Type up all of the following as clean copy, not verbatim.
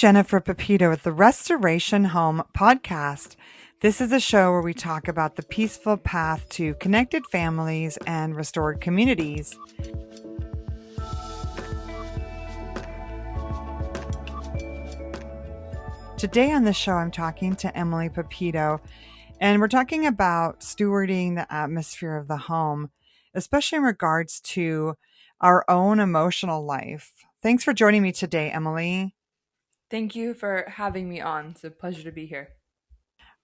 Jennifer Pepito with the Restoration Home Podcast. This is a show where we talk about the peaceful path to connected families and restored communities. Today on the show, I'm talking to Emelie Pepito, and we're talking about stewarding the atmosphere of the home, especially in regards to our own emotional life. Thanks for joining me today, Emelie. Thank you for having me on. It's a pleasure to be here.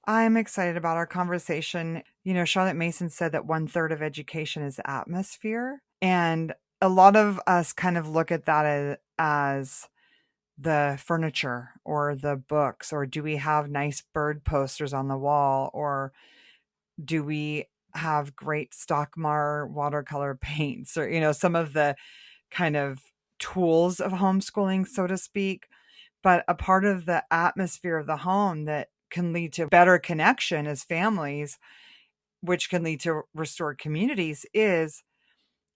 I'm excited about our conversation. You know, Charlotte Mason said that 1/3 of education is atmosphere. And a lot of us kind of look at that as the furniture or the books, or do we have nice bird posters on the wall, or do we have great Stockmar watercolor paints, or, you know, some of the kind of tools of homeschooling, so to speak. But a part of the atmosphere of the home that can lead to better connection as families, which can lead to restored communities, is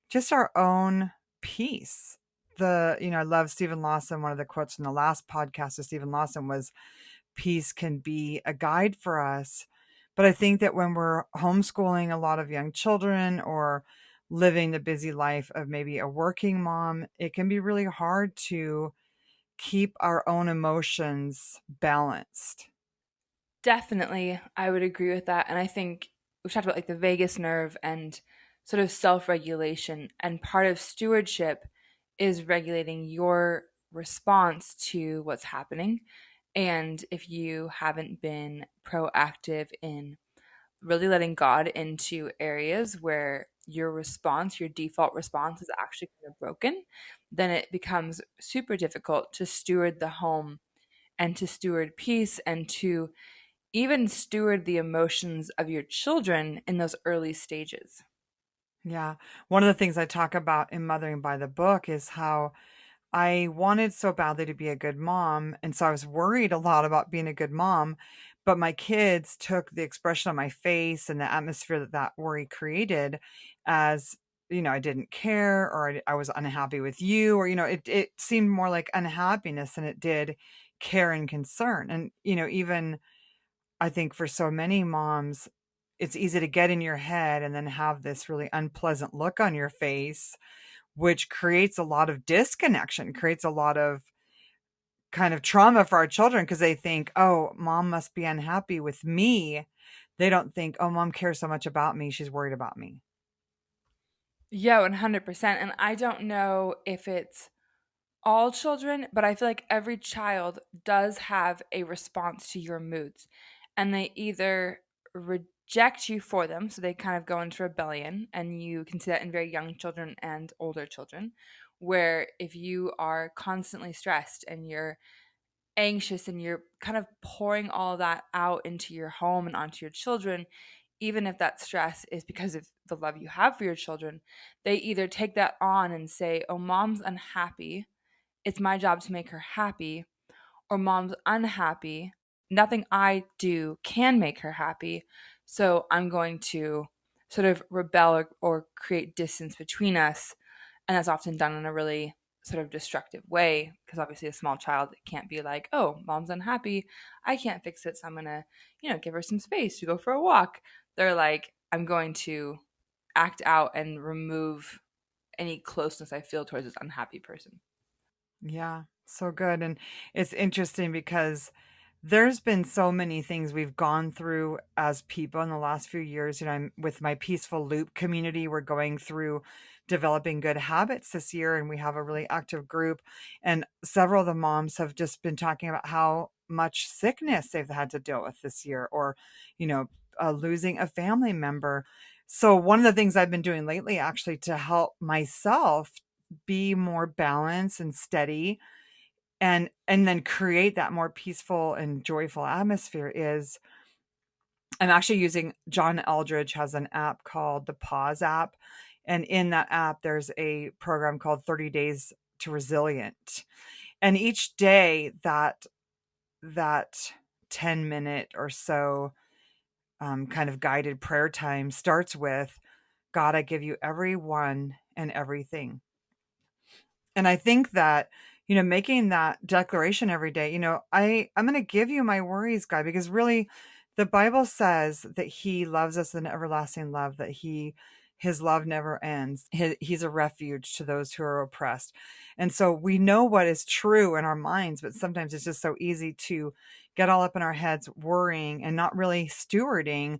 just our own peace. I love Stephen Lawson. One of the quotes in the last podcast of Stephen Lawson was, "Peace can be a guide for us." But I think that when we're homeschooling a lot of young children or living the busy life of maybe a working mom, it can be really hard to keep our own emotions balanced. Definitely. I would agree with that. And I think we've talked about like the vagus nerve and sort of self-regulation, and part of stewardship is regulating your response to what's happening. And if you haven't been proactive in really letting God into areas where your response, your default response, is actually kind of broken, then it becomes super difficult to steward the home and to steward peace and to even steward the emotions of your children in those early stages. Yeah. One of the things I talk about in Mothering by the Book is how I wanted so badly to be a good mom. And so I was worried a lot about being a good mom, but my kids took the expression on my face and the atmosphere that worry created as, you know, I didn't care, or I was unhappy with you, or, you know, it seemed more like unhappiness than it did care and concern. And, you know, even I think for so many moms, it's easy to get in your head and then have this really unpleasant look on your face, which creates a lot of disconnection, creates a lot of kind of trauma for our children, because they think, oh, mom must be unhappy with me. They don't think, oh, mom cares so much about me, she's worried about me. Yeah, 100%. And I don't know if it's all children, but I feel like every child does have a response to your moods, and they either reject you for them, so they kind of go into rebellion, and you can see that in very young children and older children, where if you are constantly stressed and you're anxious and you're kind of pouring all that out into your home and onto your children, even if that stress is because of the love you have for your children, they either take that on and say, oh, mom's unhappy, it's my job to make her happy, or mom's unhappy, nothing I do can make her happy, so I'm going to sort of rebel or create distance between us. And that's often done in a really sort of destructive way, because obviously a small child can't be like, oh, mom's unhappy, I can't fix it, so I'm going to, you know, give her some space to go for a walk. They're like, I'm going to act out and remove any closeness I feel towards this unhappy person. Yeah, so good. And it's interesting because there's been so many things we've gone through as people in the last few years. You know, I'm with my Peaceful Loop community, we're going through developing good habits this year, and we have a really active group. And several of the moms have just been talking about how much sickness they've had to deal with this year, or, you know, losing a family member. So one of the things I've been doing lately, actually, to help myself be more balanced and steady, and then create that more peaceful and joyful atmosphere, is I'm actually using, John Eldredge has an app called the Pause app. And in that app, there's a program called 30 Days to Resilient. And each day that 10 minute or so kind of guided prayer time starts with, God, I give you everyone and everything. And I think that, you know, making that declaration every day, you know, I'm going to give you my worries, God, because really the Bible says that he loves us in everlasting love, that his love never ends. He's a refuge to those who are oppressed. And so we know what is true in our minds, but sometimes it's just so easy to get all up in our heads worrying and not really stewarding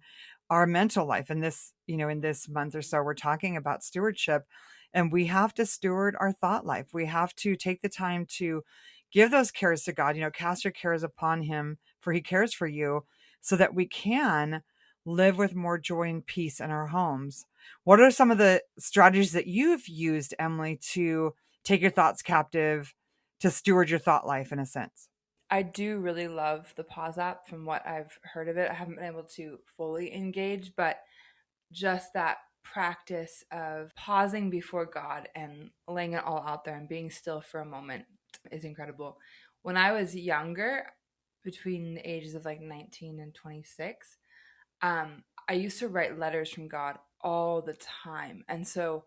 our mental life. And this, you know, in this month or so, we're talking about stewardship. And we have to steward our thought life. We have to take the time to give those cares to God, you know, cast your cares upon him, for he cares for you, so that we can live with more joy and peace in our homes. What are some of the strategies that you've used, Emelie, to take your thoughts captive, to steward your thought life in a sense? I do really love the Pause app from what I've heard of it. I haven't been able to fully engage, but just that practice of pausing before God and laying it all out there and being still for a moment is incredible. When I was younger, between the ages of like 19 and 26, I used to write letters from God all the time. And so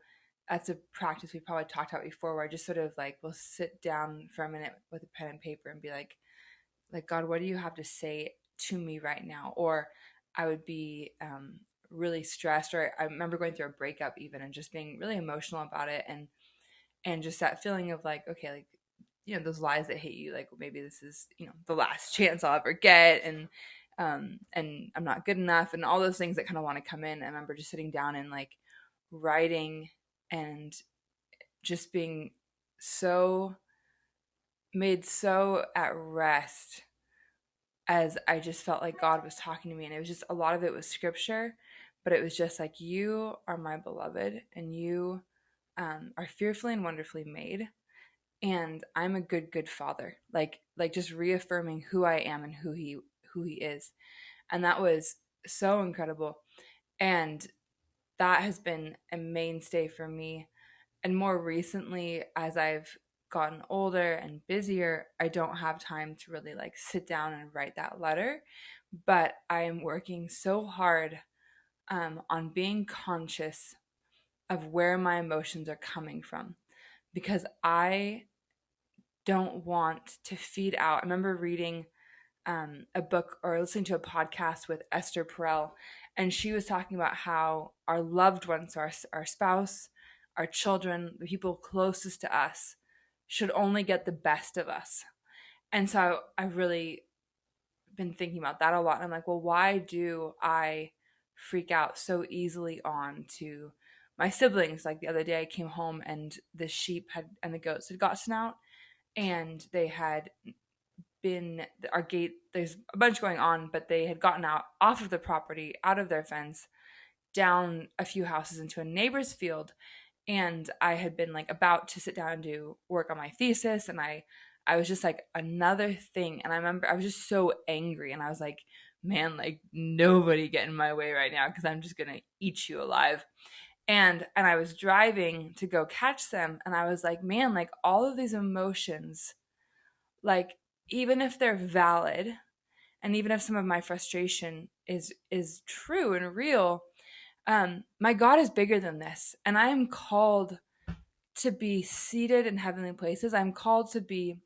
that's a practice we probably talked about before, where I just sort of like will sit down for a minute with a pen and paper and be like, God, what do you have to say to me right now? Or I would be really stressed, or I remember going through a breakup even and just being really emotional about it, and just that feeling of like, okay, like, you know, those lies that hate you, like, well, maybe this is, you know, the last chance I'll ever get, and I'm not good enough, and all those things that kind of want to come in. I remember just sitting down and like writing and just being so at rest as I just felt like God was talking to me. And it was just, a lot of it was scripture, but it was just like, you are my beloved, and you are fearfully and wonderfully made. And I'm a good, good father. Like just reaffirming who I am and who he is. And that was so incredible. And that has been a mainstay for me. And more recently, as I've gotten older and busier, I don't have time to really like sit down and write that letter, but I am working so hard on being conscious of where my emotions are coming from, because I don't want to feed out. I remember reading a book or listening to a podcast with Esther Perel, and she was talking about how our loved ones, our spouse, our children, the people closest to us, should only get the best of us. And so I've really been thinking about that a lot. And I'm like, well, why do I freak out so easily on to my siblings? Like the other day I came home and the sheep and the goats had gotten out, and they had been, our gate, there's a bunch going on, but they had gotten out off of the property, out of their fence, down a few houses into a neighbor's field. And I had been like about to sit down and do work on my thesis. And I was just like, another thing. And I remember I was just so angry. And I was like, man, like, nobody get in my way right now, because I'm just going to eat you alive. And I was driving to go catch them. And I was like, man, like, all of these emotions, like, even if they're valid, and even if some of my frustration is true and real, my God is bigger than this. And I am called to be seated in heavenly places. I'm called to be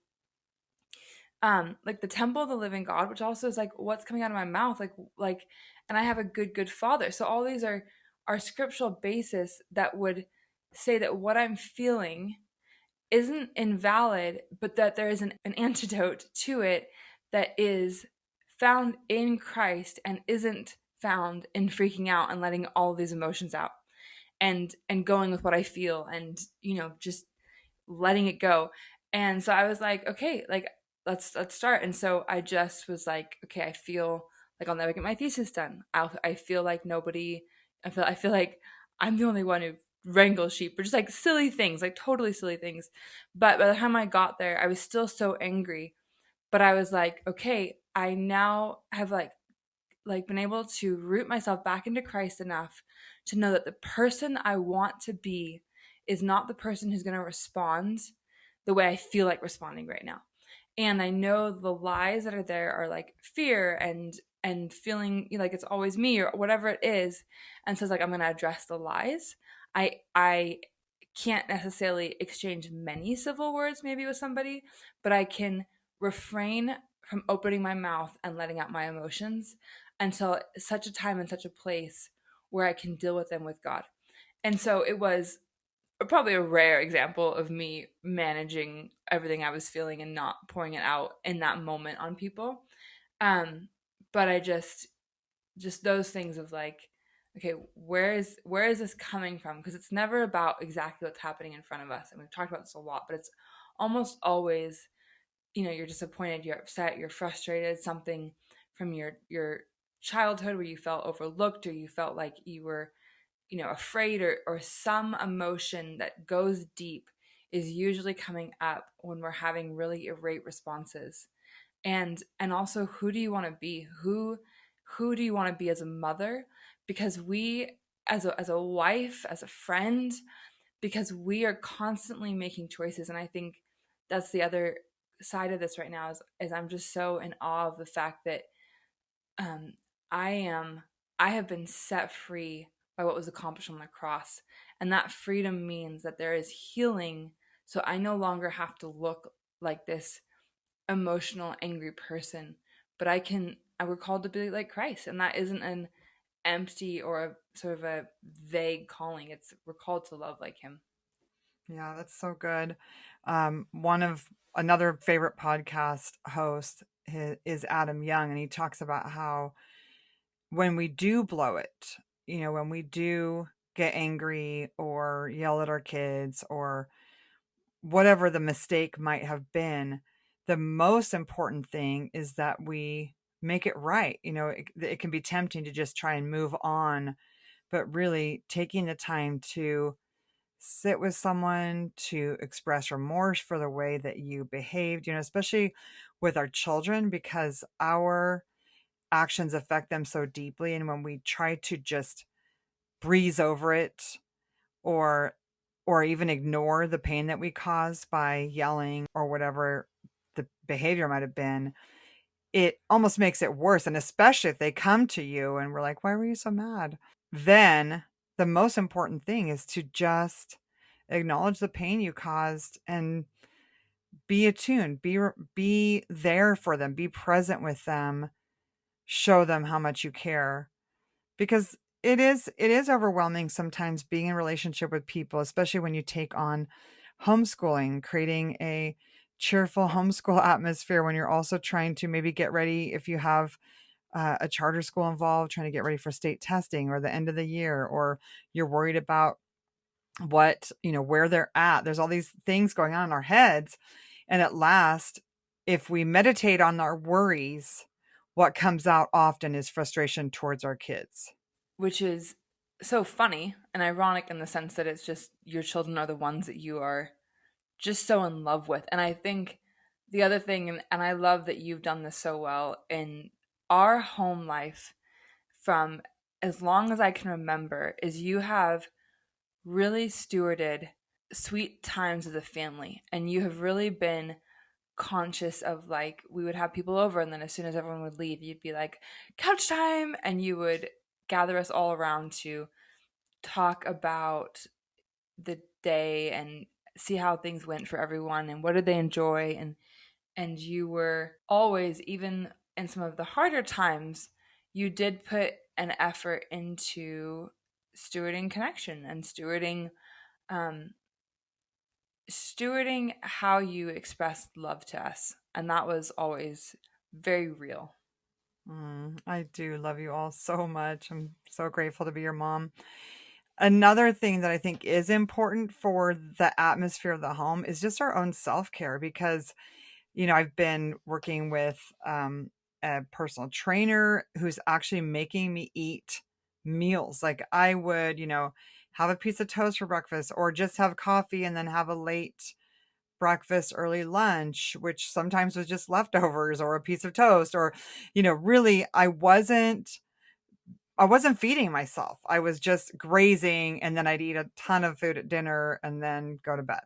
like the temple of the living God, which also is like what's coming out of my mouth. Like, and I have a good, good father. So all these are scriptural basis that would say that what I'm feeling isn't invalid, but that there is an antidote to it that is found in Christ and isn't found in freaking out and letting all these emotions out and going with what I feel and, you know, just letting it go. And so I was like, okay, like, let's start. And so I just was like, okay, I feel like I'll never get my thesis done. I feel like nobody, I feel like I'm the only one who wrangles sheep, or just like silly things, like totally silly things. But by the time I got there, I was still so angry, but I was like, okay, I now have like been able to root myself back into Christ enough to know that the person I want to be is not the person who's going to respond the way I feel like responding right now. And I know the lies that are there are like fear and feeling like it's always me or whatever it is. And so it's like, I'm going to address the lies. I can't necessarily exchange many civil words maybe with somebody, but I can refrain from opening my mouth and letting out my emotions until such a time and such a place where I can deal with them with God. And so it was probably a rare example of me managing everything I was feeling and not pouring it out in that moment on people. But I just those things of like, okay, where is this coming from? Because it's never about exactly what's happening in front of us. And we've talked about this a lot, but it's almost always, you know, you're disappointed, you're upset, you're frustrated, something from your childhood where you felt overlooked or you felt like you were, you know, afraid or some emotion that goes deep is usually coming up when we're having really irate responses. And also, who do you want to be? Who do you want to be as a mother? Because we, as a wife, as a friend, because we are constantly making choices. And I think that's the other side of this right now is I'm just so in awe of the fact that I have been set free by what was accomplished on the cross. And that freedom means that there is healing. So I no longer have to look like this emotional, angry person, but we're called to be like Christ. And that isn't an empty or a sort of a vague calling. We're called to love like him. Yeah, that's so good. Another favorite podcast host is Adam Young. And he talks about how when we do blow it, you know, when we do get angry or yell at our kids or whatever the mistake might have been, the most important thing is that we make it right. You know, it can be tempting to just try and move on, but really taking the time to sit with someone, to express remorse for the way that you behaved, you know, especially with our children, because our actions affect them so deeply. And when we try to just breeze over it or even ignore the pain that we caused by yelling or whatever the behavior might have been, it almost makes it worse. And especially if they come to you and we're like, why were you so mad? Then the most important thing is to just acknowledge the pain you caused and be attuned, be there for them, be present with them. Show them how much you care, because it is overwhelming sometimes being in relationship with people, especially when you take on homeschooling, creating a cheerful homeschool atmosphere when you're also trying to maybe get ready, if you have a charter school involved, trying to get ready for state testing or the end of the year, or you're worried about what, you know, where they're at. There's all these things going on in our heads. And at last, if we meditate on our worries, what comes out often is frustration towards our kids. Which is so funny and ironic in the sense that it's just your children are the ones that you are just so in love with. And I think the other thing, and I love that you've done this so well, in our home life from as long as I can remember, is you have really stewarded sweet times as a family. And you have really been conscious of, like, we would have people over and then as soon as everyone would leave, you'd be like, couch time, and you would gather us all around to talk about the day and see how things went for everyone and what did they enjoy, and you were always, even in some of the harder times, you did put an effort into stewarding connection and stewarding how you expressed love to us. And that was always very real. I do love you all so much. I'm so grateful to be your mom. Another thing that I think is important for the atmosphere of the home is just our own self-care, because, you know, I've been working with a personal trainer who's actually making me eat meals. Like, I would, you know, have a piece of toast for breakfast or just have coffee and then have a late breakfast, early lunch, which sometimes was just leftovers or a piece of toast, or, you know, really I wasn't feeding myself. I was just grazing, and then I'd eat a ton of food at dinner and then go to bed.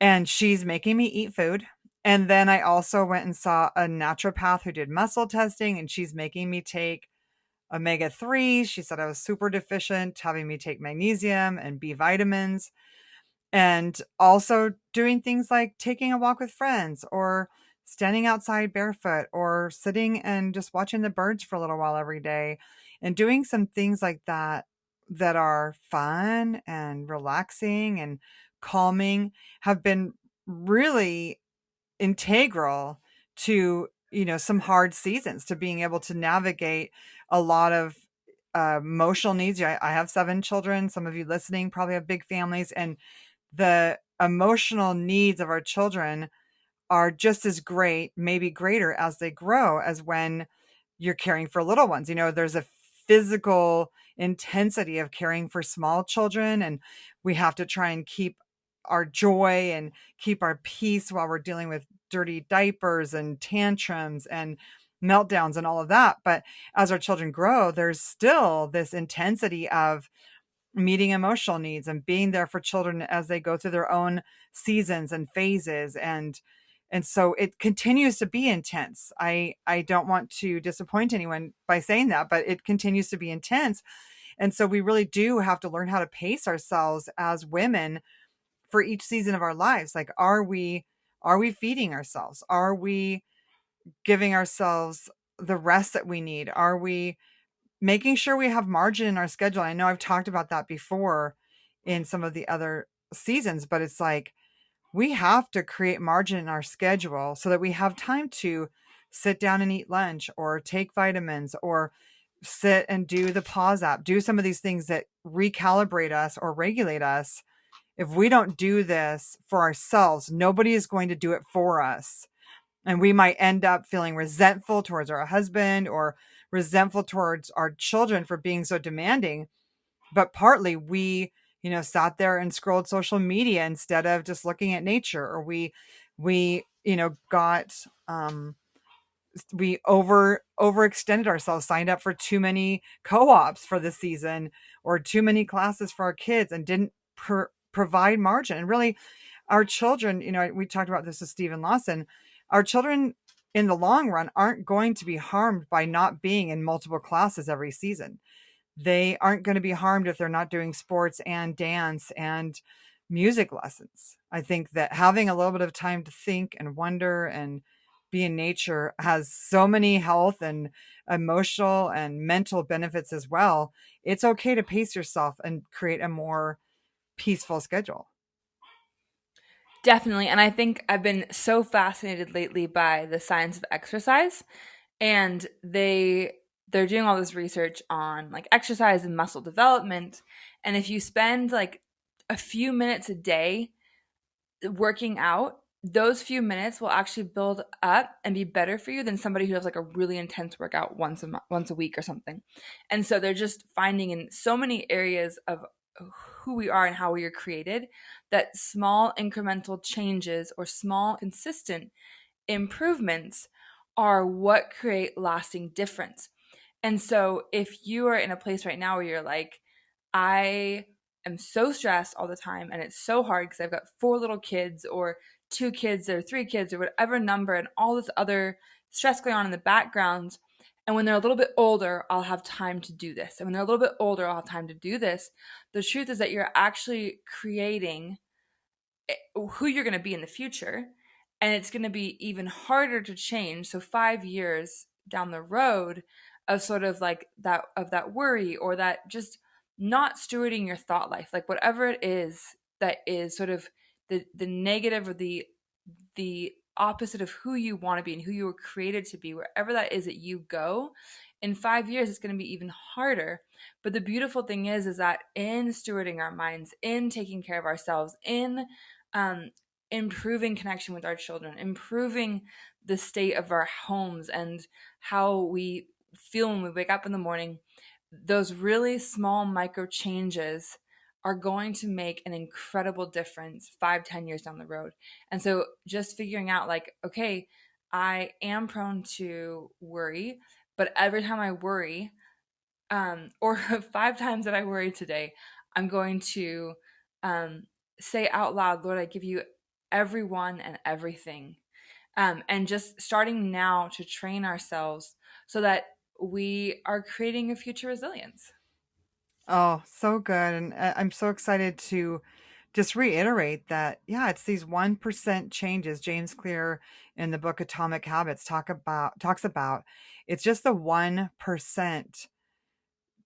And she's making me eat food. And then I also went and saw a naturopath who did muscle testing, and she's making me take omega-3. She said I was super deficient, having me take magnesium and B vitamins. And also doing things like taking a walk with friends or standing outside barefoot or sitting and just watching the birds for a little while every day, and doing some things like that that are fun and relaxing and calming have been really integral to, you know, some hard seasons, to being able to navigate a lot of emotional needs. I have 7 children. Some of you listening probably have big families, and the emotional needs of our children are just as great, maybe greater, as they grow as when you're caring for little ones. You know, there's a physical intensity of caring for small children, and we have to try and keep our joy and keep our peace while we're dealing with dirty diapers and tantrums and meltdowns and all of that. But as our children grow, there's still this intensity of meeting emotional needs and being there for children as they go through their own seasons and phases. And so it continues to be intense. I don't want to disappoint anyone by saying that, but it continues to be intense. And so we really do have to learn how to pace ourselves as women for each season of our lives. Like, are we feeding ourselves? Are we giving ourselves the rest that we need? Are we making sure we have margin in our schedule? I know I've talked about that before in some of the other seasons, but it's like, we have to create margin in our schedule so that we have time to sit down and eat lunch or take vitamins or sit and do the pause app, do some of these things that recalibrate us or regulate us. If we don't do this for ourselves, nobody is going to do it for us. And we might end up feeling resentful towards our husband or resentful towards our children for being so demanding. But partly we, you know, sat there and scrolled social media instead of just looking at nature, or we, you know, got, we overextended ourselves, signed up for too many co-ops for the season or too many classes for our kids, and didn't provide margin. And really our children, you know, we talked about this with Stephen Lawson, our children in the long run aren't going to be harmed by not being in multiple classes every season. They aren't going to be harmed if they're not doing sports and dance and music lessons. I think that having a little bit of time to think and wonder and be in nature has so many health and emotional and mental benefits as well. It's okay to pace yourself and create a more peaceful schedule. Definitely. And I think I've been so fascinated lately by the science of exercise, and they're doing all this research on like exercise and muscle development. And if you spend like a few minutes a day working out, those few minutes will actually build up and be better for you than somebody who has like a really intense workout once a week or something. And so they're just finding in so many areas of who we are and how we are created, that small incremental changes or small consistent improvements are what create lasting difference. And so if you are in a place right now where you're like, I am so stressed all the time and it's so hard because I've got 4 little kids or 2 kids or 3 kids or whatever number and all this other stress going on in the background, and when they're a little bit older, I'll have time to do this. And when they're a little bit older, I'll have time to do this. The truth is that you're actually creating who you're going to be in the future. And it's going to be even harder to change. So 5 years down the road of sort of like that, of that worry or that just not stewarding your thought life, like whatever it is that is sort of the negative or the opposite of who you want to be and who you were created to be, wherever that is that you go, in 5 years, it's going to be even harder. But the beautiful thing is that in stewarding our minds, in taking care of ourselves, in improving connection with our children, improving the state of our homes and how we feel when we wake up in the morning, those really small micro changes are going to make an incredible difference 5-10 years down the road. And so just figuring out like, okay, I am prone to worry, but every time I worry, or 5 times that I worry today, I'm going to say out loud, Lord, I give you everyone and everything. And just starting now to train ourselves so that we are creating a future resilience. Oh, so good. And I'm so excited to just reiterate that, yeah, it's these 1% changes. James Clear in the book Atomic Habits talks about it's just the 1%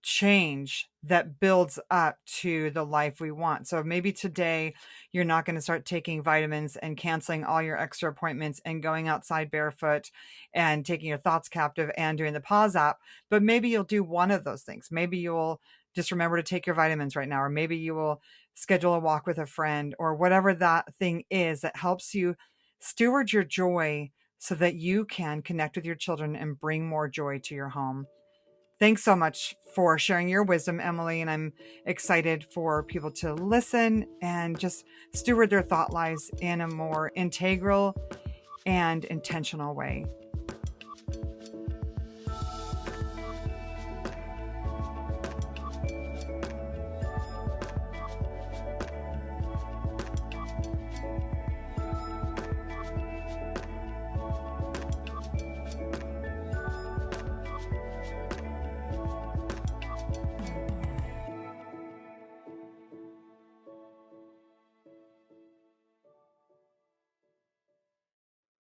change that builds up to the life we want. So maybe today you're not going to start taking vitamins and canceling all your extra appointments and going outside barefoot and taking your thoughts captive and doing the pause app, but maybe you'll do one of those things. Maybe you'll just remember to take your vitamins right now, or maybe you will schedule a walk with a friend, or whatever that thing is that helps you steward your joy so that you can connect with your children and bring more joy to your home. Thanks so much for sharing your wisdom, Emelie, and I'm excited for people to listen and just steward their thought lives in a more integral and intentional way.